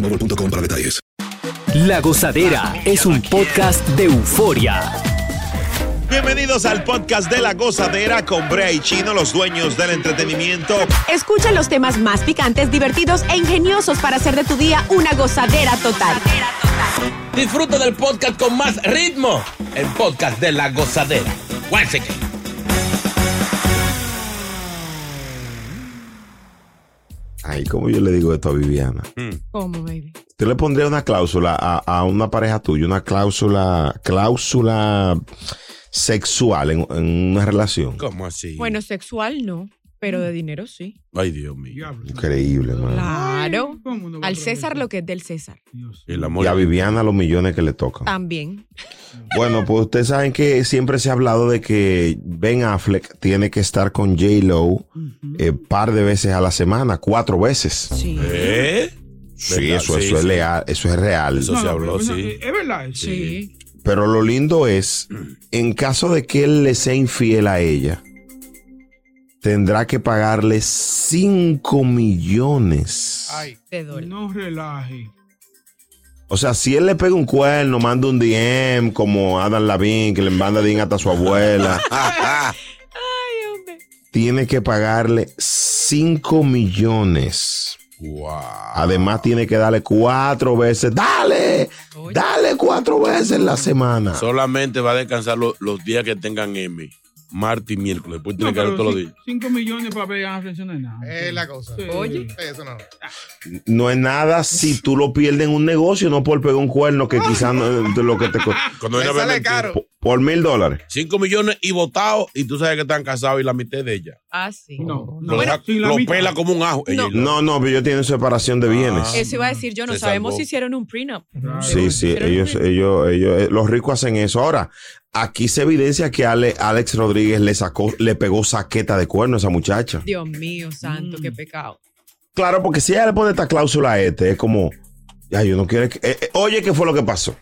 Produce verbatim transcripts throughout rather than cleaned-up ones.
mobile punto com para detalles. La Gozadera es un podcast de Euforia. Bienvenidos al podcast de La Gozadera con Brea y Chino, los dueños del entretenimiento. Escucha los temas más picantes, divertidos e ingeniosos para hacer de tu día una gozadera total. Gozadera total. Disfruta del podcast con más ritmo, el podcast de La Gozadera. Once again. Ay, ¿cómo yo le digo esto a Viviana? ¿Cómo, baby? ¿Tú le pondrías una cláusula a, a una pareja tuya, una cláusula, cláusula sexual en, en una relación? ¿Cómo así? Bueno, sexual no, pero de dinero sí. Ay, Dios mío. Increíble, man. Claro. No Al César lo que es del César. El amor y a Viviana los millones que le tocan. También. Bueno, pues ustedes saben que siempre se ha hablado de que Ben Affleck tiene que estar con J-Lo uh-huh. eh, par de veces a la semana, cuatro veces. Sí. ¿Eh? Sí, eso, sí, eso, sí. Es leal, eso es real. Eso no, se habló, es verdad, sí. Es verdad. Sí. Pero lo lindo es, en caso de que él le sea infiel a ella, tendrá que pagarle cinco millones. Ay, de dólares. No relaje. O sea, si él le pega un cuerno, manda un D M como Adam Levine, que le manda D M hasta su abuela. Ay, hombre. Tiene que pagarle cinco millones. Wow. Además tiene que darle cuatro veces. ¡Dale! Oye. Dale cuatro veces en la semana. Solamente va a descansar lo, los días que tengan Emmy. Martes y miércoles. Después no, tiene que darle todos los días. Cinco millones para ver a Affleck no es nada. Es la cosa. Sí. Oye. Eso no. No es nada si tú lo pierdes en un negocio, no por pegar un cuerno que quizás no es lo que te cuesta. Cuando viene sale caro. Por, por mil dólares. Cinco millones y votado y tú sabes que están casados y la mitad de ella. Ah, sí. No, no. Lo, bueno, lo pela como un ajo. No, no, no, pero ellos tienen separación de bienes. Ah, eso iba a decir yo, no sabemos salvó. Si hicieron un prenup. Claro. Sí, sí, ellos, ellos, ellos, los ricos hacen eso. Ahora, aquí se evidencia que Ale, Alex Rodríguez le sacó, le pegó saqueta de cuerno a esa muchacha. Dios mío, santo, mm. qué pecado. Claro, porque si ella le pone esta cláusula a este, es como, ay, yo no quiero que, eh, eh, oye, ¿qué fue lo que pasó?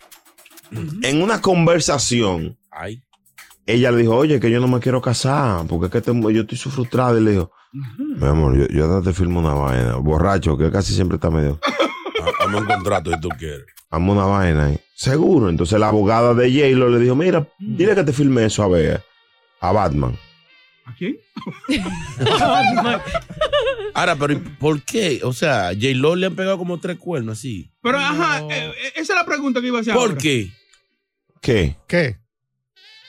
Uh-huh. En una conversación, ay. Ella le dijo, oye, que yo no me quiero casar, porque es que te, yo estoy frustrada. Y le dijo, uh-huh. mi amor, yo, yo hasta te firmo una vaina. Borracho, que casi siempre está medio. Hazme un contrato si tú quieres. Hazme una vaina ahí. Seguro. Entonces la abogada de J-Lo le dijo, mira, dile que te firme eso a Bea, a Batman. ¿A quién? Batman. Ahora, pero ¿por qué? O sea, J-Lo le han pegado como tres cuernos así. Pero, no. ajá, eh, esa es la pregunta que iba a hacer. ¿Por ahora. qué? ¿Qué? ¿Qué?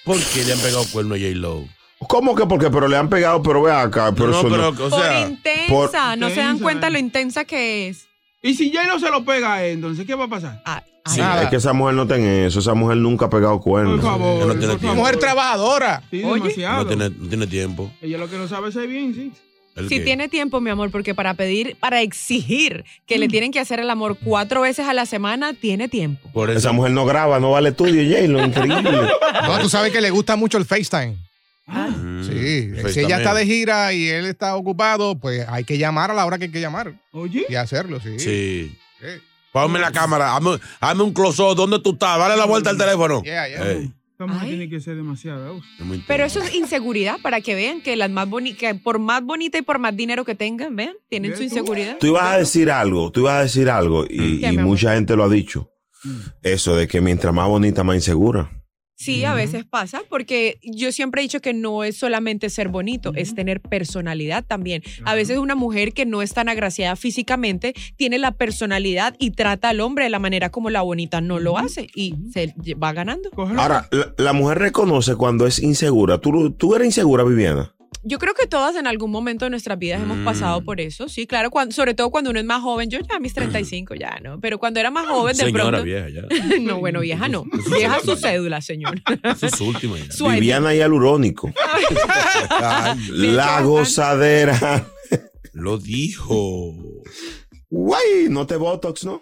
¿Por qué le han pegado cuerno a J-Lo? ¿Cómo que por qué? Pero le han pegado, pero ve acá. Pero no, eso pero, no. O sea, por intensa. Por... No intensa. Se dan cuenta lo intensa que es. Y si J-Lo se lo pega a él, entonces, ¿qué va a pasar? Ah, sí, es que esa mujer no tiene eso. Esa mujer nunca ha pegado cuernos. Por favor. No tiene una mujer trabajadora. Sí, oye. Demasiado. No tiene, no tiene tiempo. Ella lo que no sabe es bien, sí. Sí qué? Tiene tiempo, mi amor, porque para pedir, para exigir que mm. le tienen que hacer el amor cuatro veces a la semana, tiene tiempo. Por eso. Esa mujer no graba, no va al estudio, J-Lo, increíble. No, tú sabes que le gusta mucho el FaceTime. Ah. Mm, sí, si ella está de gira y él está ocupado, pues hay que llamar a la hora que hay que llamar. Oye. Y hacerlo, sí. Sí. sí. Ponme la cámara, hazme, hazme un close-up, ¿dónde tú estás? Dale la vuelta al teléfono. Yeah, yeah. Hey. Ay. Tiene que ser demasiado. Pero eso es inseguridad, para que vean que las más boni- que por más bonita y por más dinero que tengan, vean, tienen su inseguridad. Tú ibas a decir algo, tú ibas a decir algo y, y mucha gente lo ha dicho. Mm. Eso de que mientras más bonita, más insegura. Sí, a veces pasa, porque yo siempre he dicho que no es solamente ser bonito, es tener personalidad también. A veces una mujer que no es tan agraciada físicamente tiene la personalidad y trata al hombre de la manera como la bonita no lo hace y se va ganando. Ahora, la, la mujer reconoce cuando es insegura. ¿Tú, tú eres insegura, Viviana? Yo creo que todas en algún momento de nuestras vidas mm. hemos pasado por eso, sí, claro, cuando, sobre todo cuando uno es más joven, yo ya a mis treinta y cinco ya, ¿no? Pero cuando era más joven, de señora pronto... Señora vieja ya. No, bueno, vieja no. Vieja su cédula, señor. Eso es su última ya. Su Viviana y alurónico. La gozadera. Lo dijo. Guay, no te botox, ¿no?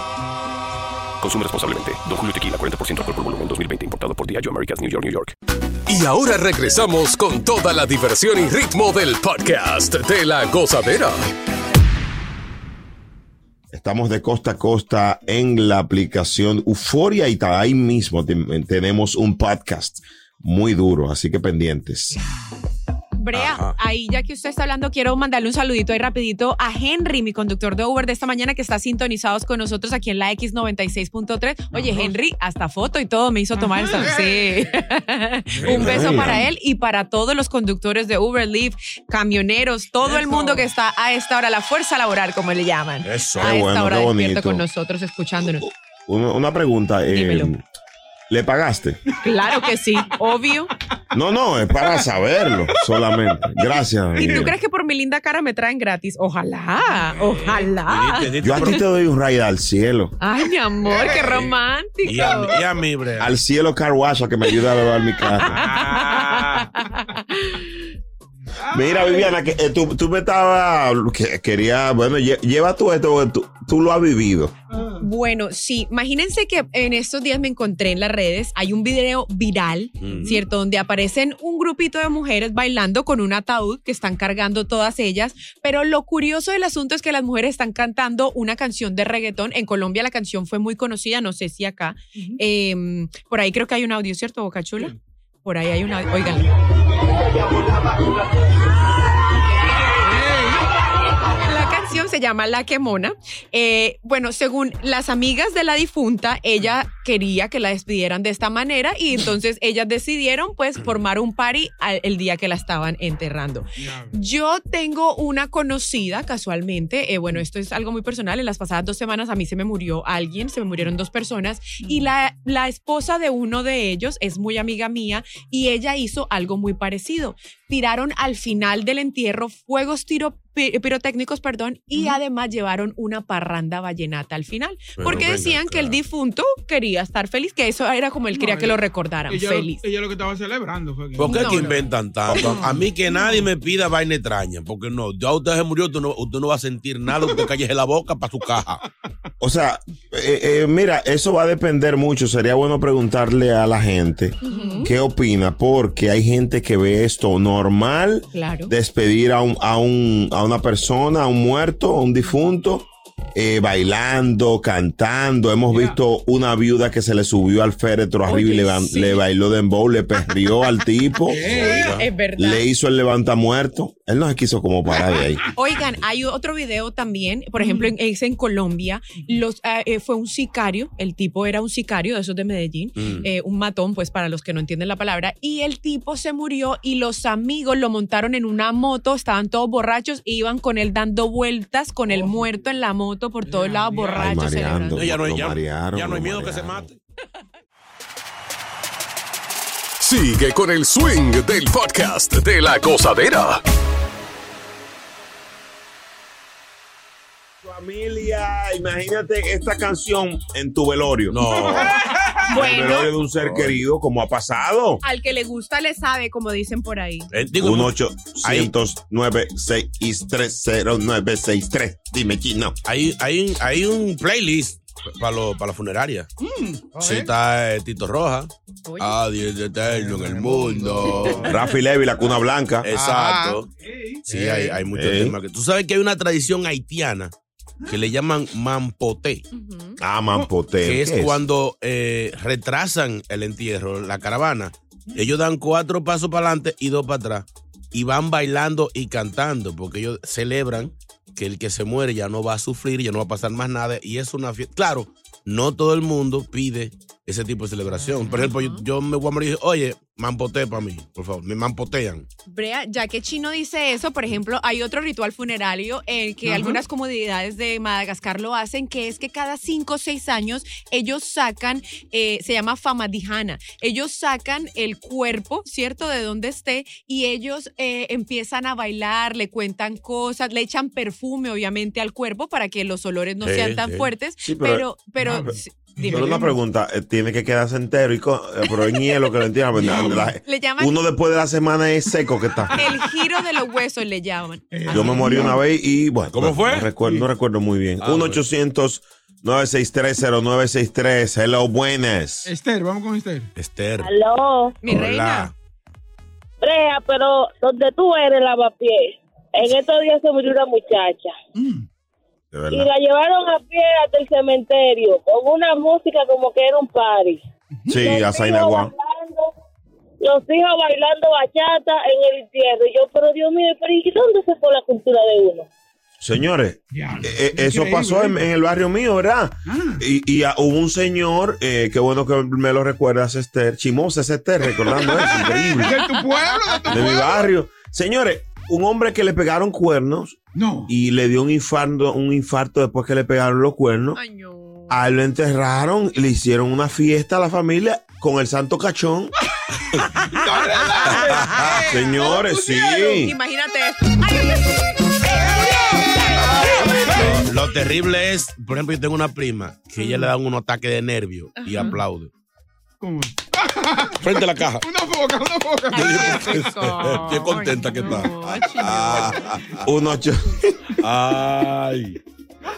Consume responsablemente. Don Julio Tequila, cuarenta por ciento alcohol por volumen, dos mil veinte, importado por Diageo Americas, New York, New York. Y ahora regresamos con toda la diversión y ritmo del podcast de La Gozadera. Estamos de costa a costa en la aplicación Euforia y ahí mismo te, tenemos un podcast muy duro, así que pendientes. Brea, ajá, ahí ya que usted está hablando, quiero mandarle un saludito ahí rapidito a Henry, mi conductor de Uber de esta mañana, que está sintonizados con nosotros aquí en la equis noventa y seis punto tres. Oye, ajá, Henry, hasta foto y todo me hizo tomar. Esta... Sí. Un beso para él y para todos los conductores de Uber, Lyft, camioneros, todo eso, el mundo que está a esta hora, la fuerza laboral, como le llaman. Eso, a esta bueno, hora despierto con nosotros, escuchándonos. Una, una pregunta. Eh, Dímelo. ¿Le pagaste? Claro que sí, obvio. No, no, es para saberlo solamente. Gracias. ¿Y amiga, tú crees que por mi linda cara me traen gratis? Ojalá, ojalá. Yo a ti te doy un ride al cielo. Ay, mi amor, qué romántico. Y a, y a mí, Brea. Al cielo carwash que me ayuda a lavar mi carro. Mira, Viviana, que eh, tú, tú me estabas... Que, quería... Bueno, lle, lleva tú esto porque tú, tú lo has vivido. Bueno, sí. Imagínense que en estos días me encontré en las redes, hay un video viral, mm. ¿cierto? Donde aparecen un grupito de mujeres bailando con un ataúd que están cargando todas ellas. Pero lo curioso del asunto es que las mujeres están cantando una canción de reggaetón. En Colombia la canción fue muy conocida, no sé si acá. Mm-hmm. Eh, por ahí creo que hay un audio, ¿cierto, Bocachula? Mm. Por ahí hay un audio. Oigan. La canción se llama La Quemona. Eh, bueno, según las amigas de la difunta, ella quería que la despidieran de esta manera y entonces ellas decidieron pues formar un party el día que la estaban enterrando. Yo tengo una conocida casualmente, eh, bueno, esto es algo muy personal, en las pasadas dos semanas a mí se me murió alguien, se me murieron dos personas y la, la esposa de uno de ellos es muy amiga mía y ella hizo algo muy parecido. Tiraron al final del entierro fuegos tiro, pirotécnicos, perdón, y uh-huh. además llevaron una parranda vallenata al final. Pero porque venga, decían claro. que el difunto quería estar feliz, que eso era como él quería no, que ella, lo recordaran ella, feliz. Ella lo que estaba celebrando fue que... ¿Por qué no, es que no, inventan no. tanto? A mí que nadie no. me pida vaina extraña, porque no, ya usted se murió, usted no, usted no va a sentir nada, usted cállese la boca para su caja. O sea, eh, eh, mira, eso va a depender mucho. Sería bueno preguntarle a la gente uh-huh. qué opina, porque hay gente que ve esto no normal, claro. despedir a, un, a, un, a una persona, a un muerto, a un difunto, eh, bailando, cantando. Hemos yeah. visto una viuda que se le subió al féretro okay, arriba y le, sí. le bailó dembow, le perrió al tipo. Yeah. Es verdad. Le hizo el levantamuerto. Él no se quiso como parar de ahí. Oigan, hay otro video también, por ejemplo, mm. en, es en Colombia, los, eh, fue un sicario, el tipo era un sicario de esos de Medellín, mm. eh, un matón, pues para los que no entienden la palabra, y el tipo se murió y los amigos lo montaron en una moto, estaban todos borrachos e iban con él dando vueltas con oh. el muerto en la moto por todos lados, borrachos. Ya no hay, ya, marearon, ya no hay miedo marearon. Que se mate. Sigue con el swing del podcast de La Gozadera. familia. Imagínate esta canción en tu velorio. No. Bueno, el velorio de un ser querido, como ha pasado. Al que le gusta le sabe, como dicen por ahí. uno ocho cero cero nueve seis tres cero nueve seis tres. Dime, Chino. Hay, hay, hay un playlist para pa la funeraria. Mm, okay. Sí, está eh, Tito Rojas. Adiós eterno en el mundo. Rafi Levy, la cuna blanca. Exacto. Ah, hey. Sí, hay, hay muchos hey. temas. Que... Tú sabes que hay una tradición haitiana que le llaman mampoté. Uh-huh. Ah, mampoté. Que es, es cuando eh, retrasan el entierro, la caravana. Ellos dan cuatro pasos para adelante y dos para atrás. Y van bailando y cantando porque ellos celebran que el que se muere ya no va a sufrir, ya no va a pasar más nada. Y es una fiesta. Claro, no todo el mundo pide ese tipo de celebración. Uh-huh. Por ejemplo, yo, yo me voy a morir y dije, oye, mampoté para mí, por favor, me mampotean. Brea, ya que Chino dice eso, por ejemplo, hay otro ritual funerario en que uh-huh. algunas comunidades de Madagascar lo hacen, que es que cada cinco o seis años ellos sacan, eh, se llama famadijana, ellos sacan el cuerpo, ¿cierto?, de donde esté, y ellos eh, empiezan a bailar, le cuentan cosas, le echan perfume, obviamente, al cuerpo para que los olores no sí, sean tan sí. fuertes, sí, pero... pero, pero, pero Dime, Solo dime. Una pregunta, tiene que quedarse entero y con, pero en hielo que lo entiendan. Uno después de la semana es seco que está. El giro de los huesos le llaman. Yo me morí una vez y bueno. ¿Cómo fue? No recuerdo, no recuerdo muy bien. Ah, uno ochocientos nueve seis tres cero nueve seis tres. Hello, buenas. Esther, vamos con Esther. Esther. Hello. Mi Hola. reina. Brea, pero donde tú eres, lavapiés, en estos días se murió una muchacha. Mm. Y la llevaron a pie hasta el cementerio con una música como que era un party. Sí, a Zainaguán. Los hijos bailando bachata en el entierro. Y yo, pero Dios mío, pero ¿y dónde se fue la cultura de uno? Señores, yeah, eh, eso pasó en, en el barrio mío, ¿verdad? Ah. Y, y a, hubo un señor, eh, qué bueno que me lo recuerdas, Esther, Chimosa, es Esther, recordando eso, increíble. De tu pueblo, de tu pueblo. De mi barrio. Señores, un hombre que le pegaron cuernos. No. Y le dio un infarto, un infarto después que le pegaron los cuernos. Ay, no. A él lo enterraron, le hicieron una fiesta a la familia con el santo cachón. Señores, sí. Imagínate esto. Lo terrible es, por ejemplo, yo tengo una prima que ella le dan un ataque de nervio y aplaude. ¿Cómo? Frente a la caja. Una foca, una foca. Ay, qué contenta Ay, que no, está. Ah, un ocho. Ay.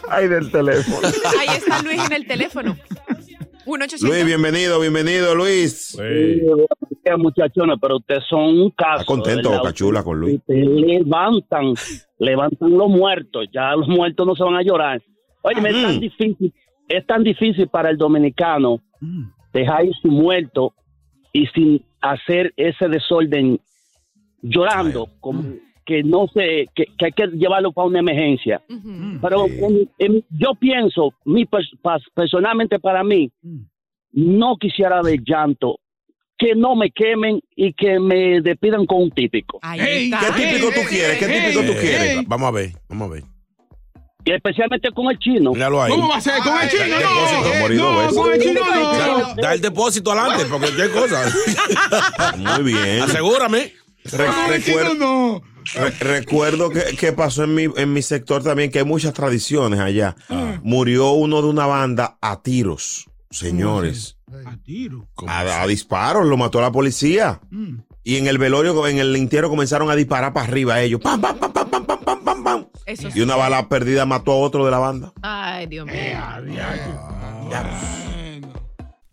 Ay, del teléfono. Ahí está Luis en el teléfono. uno ochocientos Luis, bienvenido, bienvenido, Luis. Sí, muchachones, pero ustedes son un caso. Está contento, ¿verdad? Bocachula con Luis. Levantan, levantan los muertos. Ya los muertos no se van a llorar. Oye, ah, es tan difícil, es tan difícil para el dominicano mm. dejar su muerto y sin hacer ese desorden llorando, Ay. como que no sé, que, que hay que llevarlo para una emergencia. Uh-huh. Pero sí. en, en, yo pienso, mi, personalmente para mí, uh-huh. no quisiera ver llanto, que no me quemen y que me despidan con un típico. Hey, ¿Qué típico hey, tú hey, quieres? ¿Qué hey, típico hey, tú quieres? Hey. Vamos a ver, vamos a ver. Y especialmente con el chino. ¿Cómo va a ser? ¿Con el chino? No, no, con el chino no. Da el depósito adelante, porque cualquier cosa. Muy bien. Asegúrame. Re- no, recuer- no. Re- recuerdo que, que pasó en mi, en mi sector también, que hay muchas tradiciones allá. Ah. Murió uno de una banda a tiros, señores. ¿A tiros? A, a disparos, lo mató la policía. Mm. Y en el velorio, en el entierro, comenzaron a disparar para arriba ellos. ¡Pam, pam, pam, pam, pam, pam! Eso y sí. una bala perdida mató a otro de la banda. Ay, Dios mío.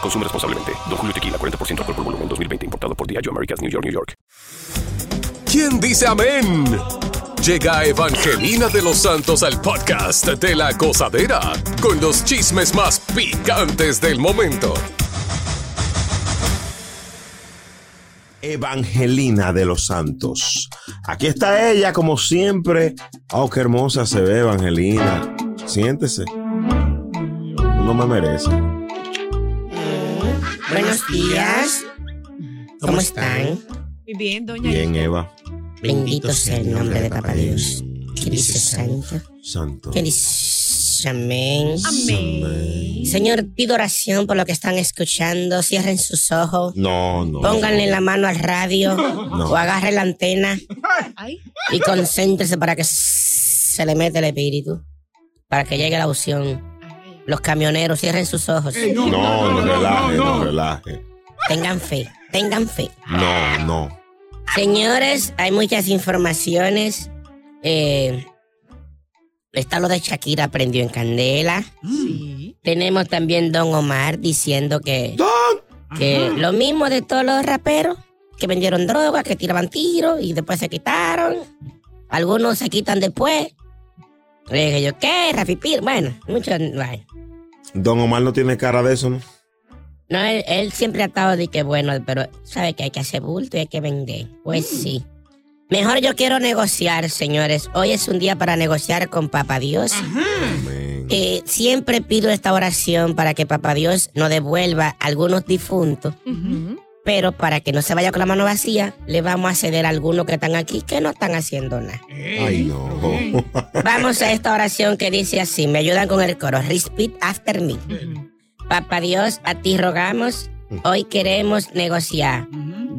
Consume responsablemente. Don Julio Tequila, cuarenta por ciento alcohol por volumen, dos mil veinte. Importado por Diageo Americas, New York, New York. ¿Quién dice amén? Llega Evangelina de los Santos al podcast de La Gozadera con los chismes más picantes del momento. Evangelina de los Santos. Aquí está ella, como siempre. Oh, qué hermosa se ve, Evangelina. Siéntese. No me merece. Buenos días. ¿Cómo, ¿Cómo están? Muy bien, doña. Bien, Eva. Bendito sea el nombre de Papá Dios. Que dice santo. Santo. Que dice amén. Amén. Señor, pido oración por lo que están escuchando. Cierren sus ojos. No, no. Pónganle no. la mano al radio. No. O agarre la antena. Ay. Y concéntrese para que se le mete el espíritu. Para que llegue la unción. Los camioneros, cierren sus ojos. Hey, no, no, no, no, relaje, no, no. no, relaje. Tengan fe, tengan fe. No, no. Señores, hay muchas informaciones. Eh, está lo de Shakira, prendió en candela. Sí. Tenemos también Don Omar diciendo que, Don. que lo mismo de todos los raperos, que vendieron drogas, que tiraban tiros y después se quitaron. Algunos se quitan después. Le dije yo, ¿qué? Rafi Pir, bueno, mucho. Bueno. Don Omar no tiene cara de eso, ¿no? No, él, él siempre ha estado de que bueno, pero sabe que hay que hacer bulto y hay que vender. Pues mm. sí. Mejor yo quiero negociar, señores. Hoy es un día para negociar con Papá Dios. Ajá. Eh, siempre pido esta oración para que Papá Dios no devuelva a algunos difuntos. Uh-huh. Pero para que no se vaya con la mano vacía, le vamos a ceder a algunos que están aquí que no están haciendo nada. Ay, no. Vamos a esta oración que dice así, me ayudan con el coro. Repeat after me. Papá Dios, a ti rogamos, hoy queremos negociar.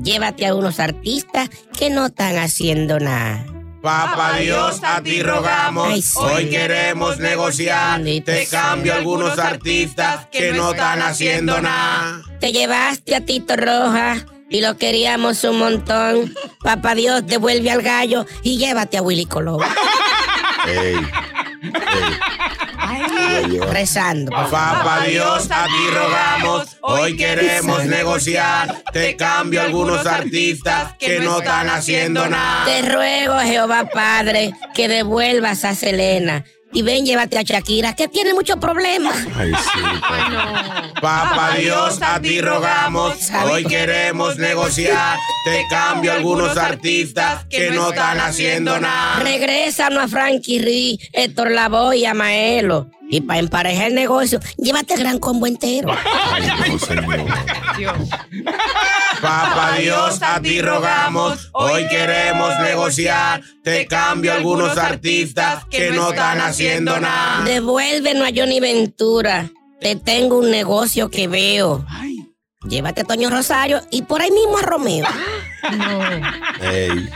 Llévate a unos artistas que no están haciendo nada. Papá Dios, a ti rogamos, Ay, sí. hoy queremos negociar. Te cambio algunos artistas que no están haciendo nada. Te llevaste a Tito Rojas y lo queríamos un montón. Papá Dios, devuelve al gallo y llévate a Willy Colón. Ey, ey. Rezando. Papá Dios, a ti rogamos, hoy queremos negociar. Te cambio algunos artistas que no están haciendo nada. Te ruego, Jehová Padre, que devuelvas a Selena. Y ven, llévate a Shakira, que tiene muchos problemas. Ay, sí. Papá, no. Papá Dios, a ti rogamos, ¿Sabe? hoy queremos negociar. Te cambio algunos artistas que no están haciendo nada. Regrésanos a Frankie Rí, Héctor Lavoe y a Maelo. Y para emparejar el negocio, llévate el gran combo entero. Ay, no, señor. Dios. Papá Dios, a ti rogamos, hoy queremos negociar. Te cambio algunos artistas que no están haciendo nada. Devuélvenos a Johnny Ventura, te tengo un negocio que veo. Ay. Llévate a Toño Rosario y por ahí mismo a Romeo. No. Ey.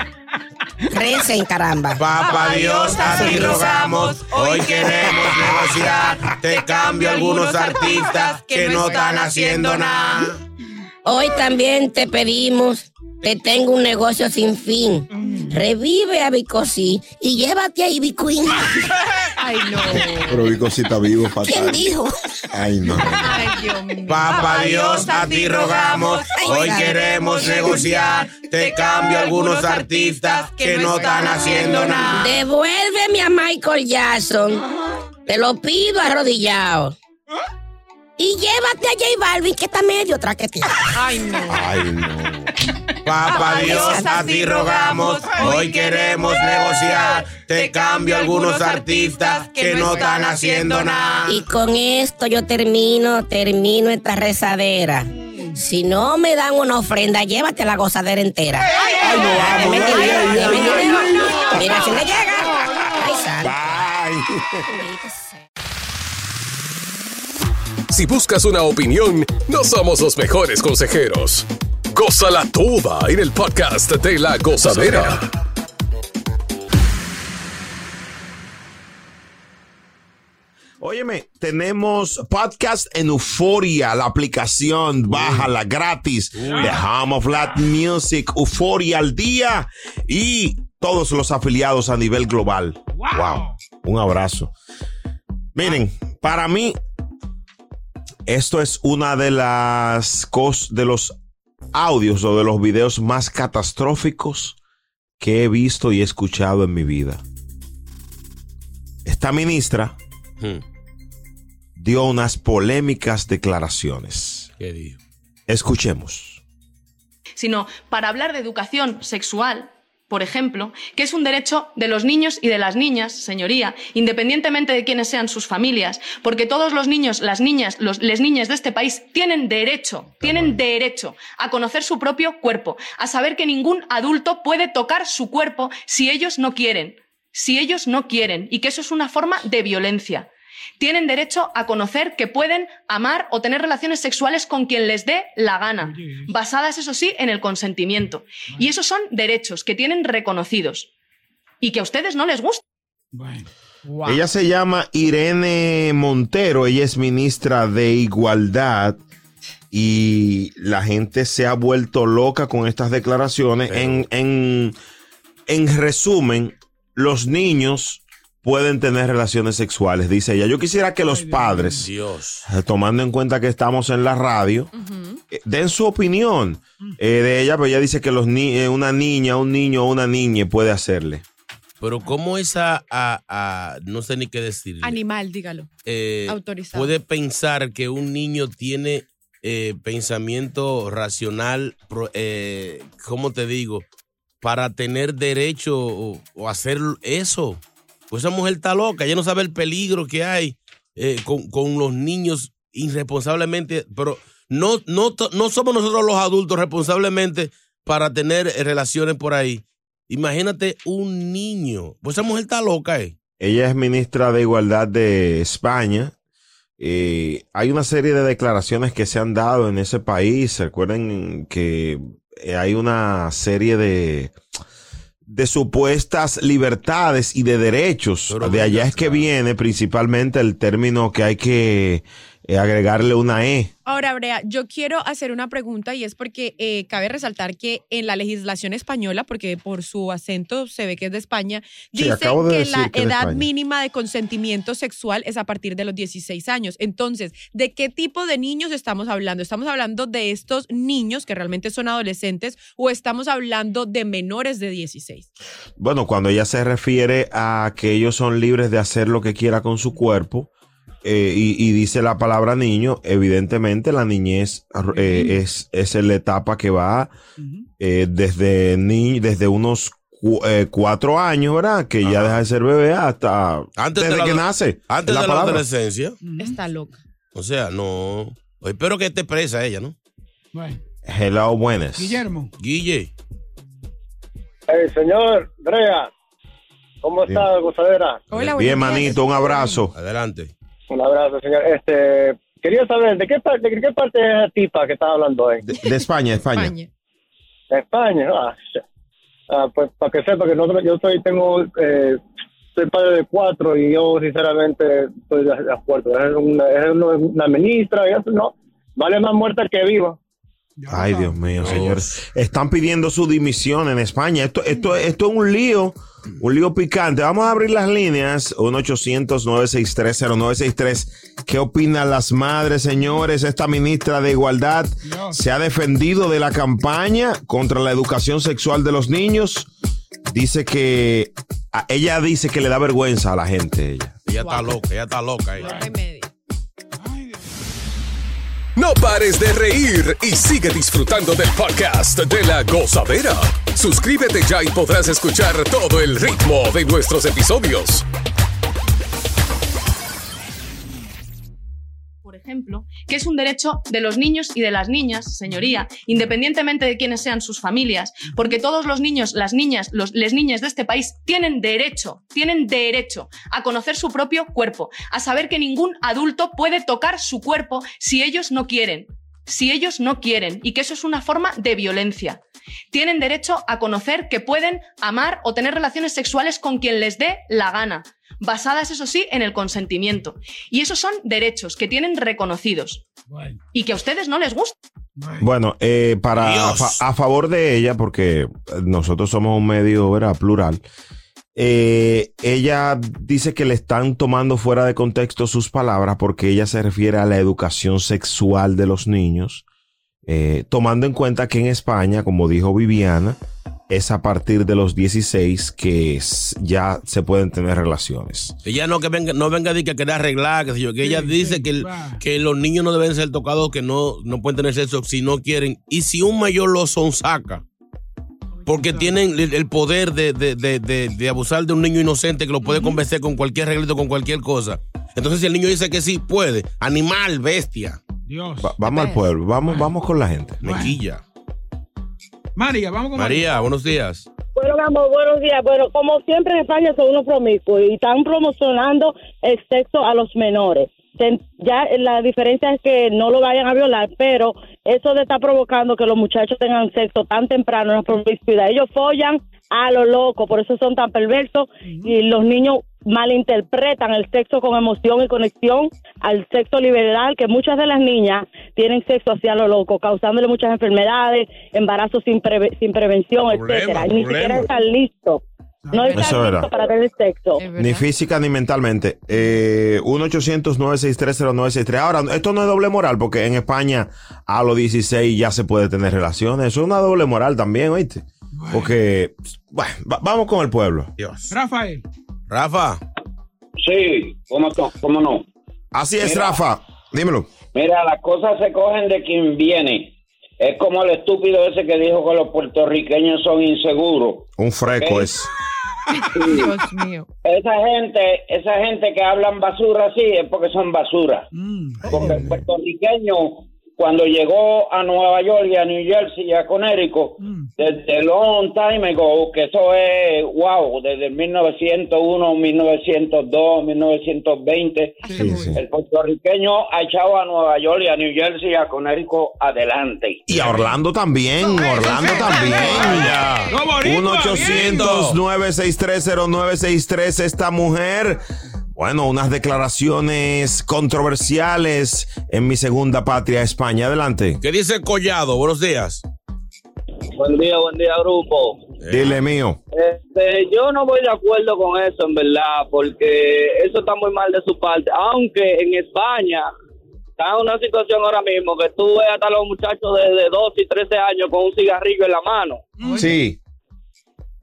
Recen, caramba. Papá Dios, a ti rogamos, hoy queremos negociar. Te cambio algunos artistas que no están haciendo nada. Hoy también te pedimos, te tengo un negocio sin fin. Revive a Vico C y llévate a Ivy Queen. Ay, no. Pero Vico C está vivo, fatal. ¿Quién dijo? Ay, no. Ay, Dios mío. Papá Dios, a ti rogamos, hoy queremos negociar. Te cambio algunos artistas que no están haciendo nada. Devuélveme a Michael Jackson. Te lo pido arrodillado. Y llévate a J Balvin, que está medio traqueteado. Ay, no. Ay, no. Papá Dios, a ti rogamos, hoy queremos negociar. Te cambio algunos artistas que no están haciendo nada. Y con esto yo termino, termino esta rezadera. Si no me dan una ofrenda, llévate la gozadera entera. Ay, ay, no, vamos, ay, ay, ay, ay, mira, si me llega. Ay, santo. Bye. Si buscas una opinión, no somos los mejores consejeros. Gózala toda en el podcast de La Gozadera. Óyeme, tenemos podcast en Euforia, la aplicación, bájala gratis. The Home of Latin Music, Euforia al día y todos los afiliados a nivel global. Wow, wow. Un abrazo. Miren, para mí Esto es una de las cosas, de los audios o de los videos más catastróficos que he visto y he escuchado en mi vida. Esta ministra hmm. dio unas polémicas declaraciones. ¿Qué dijo? Escuchemos. Sino para hablar de educación sexual, por ejemplo, que es un derecho de los niños y de las niñas, señoría, independientemente de quiénes sean sus familias, porque todos los niños, las niñas, los, les niñas de este país tienen derecho, tienen derecho a conocer su propio cuerpo, a saber que ningún adulto puede tocar su cuerpo si ellos no quieren, si ellos no quieren, y que eso es una forma de violencia. Tienen derecho a conocer que pueden amar o tener relaciones sexuales con quien les dé la gana, basadas, eso sí, en el consentimiento. Y esos son derechos que tienen reconocidos y que a ustedes no les gusta. Bueno. Wow. Ella se llama Irene Montero, ella es ministra de Igualdad y la gente se ha vuelto loca con estas declaraciones. Pero... En, en, en resumen, los niños... pueden tener relaciones sexuales, dice ella. Yo quisiera que los padres, Dios. tomando en cuenta que estamos en la radio, uh-huh. eh, den su opinión eh, de ella, pero ella dice que los ni- eh, una niña, un niño o una niña puede hacerle. Pero cómo esa, a, a, no sé ni qué decirle. Animal, dígalo. Eh, Autorizado. Puede pensar que un niño tiene eh, pensamiento racional, eh, ¿cómo te digo? Para tener derecho o, o hacer eso. Pues esa mujer está loca, ella no sabe el peligro que hay eh, con, con los niños irresponsablemente, pero no, no, no somos nosotros los adultos responsablemente para tener relaciones por ahí. Imagínate un niño, pues esa mujer está loca. Eh. Ella es ministra de Igualdad de España. Eh, hay una serie de declaraciones que se han dado en ese país. Recuerden que hay una serie de... de supuestas libertades y de derechos. Pero de allá es que viene principalmente el término que hay que eh, agregarle una E. Ahora, Brea, yo quiero hacer una pregunta y es porque eh, cabe resaltar que en la legislación española, porque por su acento se ve que es de España, sí, dicen de que la que edad mínima de consentimiento sexual es a partir de los dieciséis años. Entonces, ¿de qué tipo de niños estamos hablando? ¿Estamos hablando de estos niños que realmente son adolescentes o estamos hablando de menores de dieciséis? Bueno, cuando ella se refiere a que ellos son libres de hacer lo que quiera con su cuerpo, Eh, y, y dice la palabra niño, evidentemente la niñez eh, uh-huh. es, es la etapa que va uh-huh. eh, desde, ni, desde unos cu- eh, cuatro años, ¿verdad? Que uh-huh. ya deja de ser bebé hasta antes desde de la, que nace. Antes la de palabra. La adolescencia. Uh-huh. Está loca. O sea, no. Espero que esté presa ella, ¿no? Bueno. Hello, buenas. Guillermo. Guille. Hey, señor Brea. ¿Cómo está, la gozadera? Hola, bien, manito, un abrazo. Adelante. Un abrazo, señor. Este, quería saber, ¿de qué parte, de qué parte es esa tipa que está hablando ahí? De, de España, de España. De España. Ah, ah, pues para que sepa que nosotros, yo soy, tengo, eh, soy padre de cuatro y yo sinceramente estoy de acuerdo. Es una, es una ministra, y eso, no, vale más muerta que viva. Ay, Dios mío, no. Señores. Están pidiendo su dimisión en España. Esto, esto, esto es un lío. Un lío picante. Vamos a abrir las líneas. uno ochocientos nueve seis tres cero nueve seis tres. ¿Qué opinan las madres, señores? Esta ministra de Igualdad se ha defendido de la campaña contra la educación sexual de los niños. Dice que... Ella dice que le da vergüenza a la gente. Ella, ella está loca, ella está loca. Ella. No pares de reír y sigue disfrutando del podcast de La Gozadera. Suscríbete ya y podrás escuchar todo el ritmo de nuestros episodios. Por ejemplo, que es un derecho de los niños y de las niñas, señoría, independientemente de quiénes sean sus familias, porque todos los niños, las niñas, los, les niñas de este país tienen derecho, tienen derecho a conocer su propio cuerpo, a saber que ningún adulto puede tocar su cuerpo si ellos no quieren, si ellos no quieren, y que eso es una forma de violencia. Tienen derecho a conocer que pueden amar o tener relaciones sexuales con quien les dé la gana, basadas, eso sí, en el consentimiento. Y esos son derechos que tienen reconocidos bueno. y que a ustedes no les gusta. Bueno, eh, para a, a favor de ella, porque nosotros somos un medio, ¿verdad?, plural, Eh, ella dice que le están tomando fuera de contexto sus palabras porque ella se refiere a la educación sexual de los niños, eh, tomando en cuenta que en España, como dijo Viviana, es a partir de los dieciséis que es, ya se pueden tener relaciones. Ella no que venga, no venga a decir que quiere arreglar, que, sé yo, que sí, ella dice sí, que, el, que los niños no deben ser tocados, que no, no pueden tener sexo si no quieren. Y si un mayor los sonsaca, porque tienen el poder de, de, de, de, de abusar de un niño inocente que lo puede convencer con cualquier reglito, con cualquier cosa. Entonces, si el niño dice que sí, puede. Animal, bestia. Dios. Va, vamos al pueblo, vamos, vamos con la gente. Mequilla. María, vamos con María. María, buenos días. Bueno, mi amor, buenos días. Bueno, como siempre en España son unos promiscuos y están promocionando el sexo a los menores. Ya la diferencia es que no lo vayan a violar, pero eso de estar provocando que los muchachos tengan sexo tan temprano es una promiscuidad. Ellos follan a lo loco, por eso son tan perversos y los niños malinterpretan el sexo con emoción y conexión al sexo liberal, que muchas de las niñas tienen sexo hacia lo loco, causándole muchas enfermedades, embarazos sin, preve- sin prevención, etcétera. Ni siquiera están listos. No está listo para tener sexo. Ni física ni mentalmente. Eh, uno ochocientos nueve seis tres cero nueve seis tres. Ahora, esto no es doble moral, porque en España a los dieciséis ya se puede tener relaciones. Eso es una doble moral también, ¿oíste? Bueno. Porque, bueno, va, vamos con el pueblo. Dios. Rafael. Rafa. Sí, ¿cómo, cómo no? Así es, mira, Rafa. Dímelo. Mira, las cosas se cogen de quien viene. Es como el estúpido ese que dijo que los puertorriqueños son inseguros. Un freco es. Dios mío. Esa gente, esa gente que hablan basura así es porque son basura. Mm, porque ay, el puertorriqueño, cuando llegó a Nueva York y a New Jersey y a Connecticut, mm. desde long time ago, que eso es, wow, desde mil novecientos uno, mil novecientos dos, mil novecientos veinte, sí, el sí. puertorriqueño ha echado a Nueva York y a New Jersey y a Connecticut adelante. Y a Orlando también, Orlando también. uno ochocientos nueve seis tres cero nueve seis tres, esta mujer... Bueno, unas declaraciones controversiales en mi segunda patria, España. Adelante. ¿Qué dice Collado? Buenos días. Buen día, buen día, grupo. Eh. Dile mío. Este, yo no voy de acuerdo con eso, en verdad, porque eso está muy mal de su parte. Aunque en España está en una situación ahora mismo que tú ves hasta los muchachos desde doce y trece años con un cigarrillo en la mano. Sí.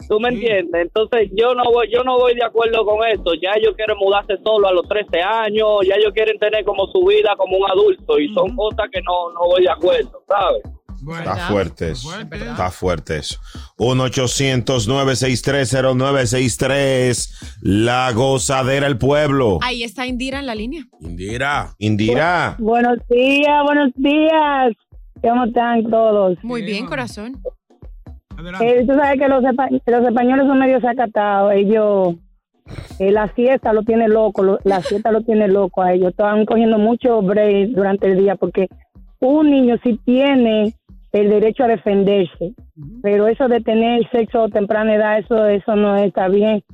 ¿Tú me entiendes? Entonces yo no voy, yo no voy de acuerdo con esto. Ya ellos quieren mudarse solo a los trece años, ya ellos quieren tener como su vida como un adulto y son uh-huh. cosas que no, no voy de acuerdo, ¿sabes? Está fuerte eso, está fuerte eso. uno ochocientos nueve seis tres cero nueve seis tres, La Gozadera, el pueblo. Ahí está Indira en la línea. Indira. Indira. Bu- buenos días, buenos días. ¿Cómo están todos? Muy bien, corazón. Eh, tú sabes que los, espa- los españoles son medio sacatados. Ellos, eh, la siesta lo tiene loco, lo, la siesta lo tiene loco a ellos. Están cogiendo mucho break durante el día porque un niño sí tiene el derecho a defenderse, uh-huh. pero eso de tener sexo a temprana edad, eso, eso no está bien.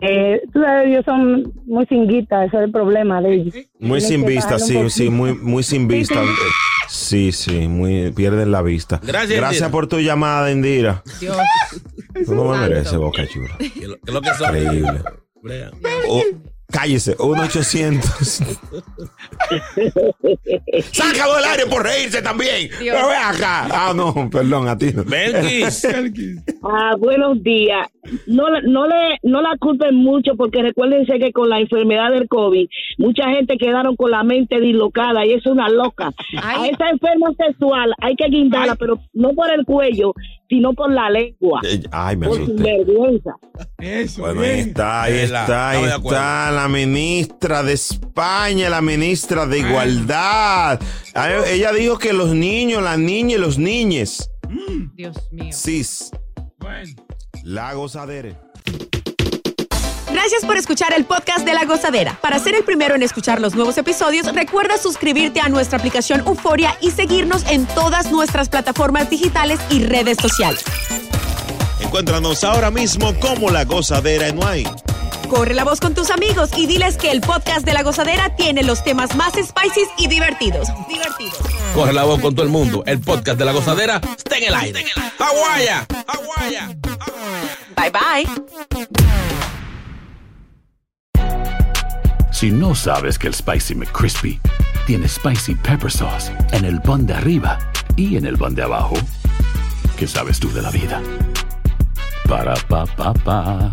Eh, tú sabes, ellos son muy sin guita, ese es el problema de ellos. Muy sin vista, sí, sí, muy, muy sin vista. Sí, sí, muy pierden la vista. Gracias, Gracias Indira. Por tu llamada, Indira. Dios. Tú no me mereces, Boca Chula. ¿Qué es lo que son? Increíble. Oh, cállese, uno ochocientos. Sácalo del aire por reírse también. Dios. Pero ve acá. Ah, no, perdón, a ti. Belkis. Ah, buenos días. No, no, le, no la culpen mucho porque recuérdense que con la enfermedad del COVID mucha gente quedaron con la mente dislocada y es una loca. Ay. A esa enferma sexual hay que guindarla, ay. Pero no por el cuello, sino por la lengua. Ay, me asusté. Por vergüenza. Eso, bueno, ahí está, ahí está, ahí está la ministra de España, la ministra de Igualdad. Ay. Ella dijo que los niños, las niñas y los niñes. Dios mío. Cis. Bueno. La Gozadera. Gracias por escuchar el podcast de La Gozadera. Para ser el primero en escuchar los nuevos episodios, recuerda suscribirte a nuestra aplicación Euforia y seguirnos en todas nuestras plataformas digitales y redes sociales. Encuéntranos ahora mismo como La Gozadera en Uai. Corre la voz con tus amigos y diles que el podcast de La Gozadera tiene los temas más spicy y divertidos. Divertidos. Corre la voz con todo el mundo. El podcast de La Gozadera está en el aire. ¡Aguaya! ¡Aguaya! ¡Aguaya! Bye, bye. Si no sabes que el Spicy McCrispy tiene Spicy Pepper Sauce en el pan de arriba y en el pan de abajo, ¿qué sabes tú de la vida? Para, pa, pa, pa.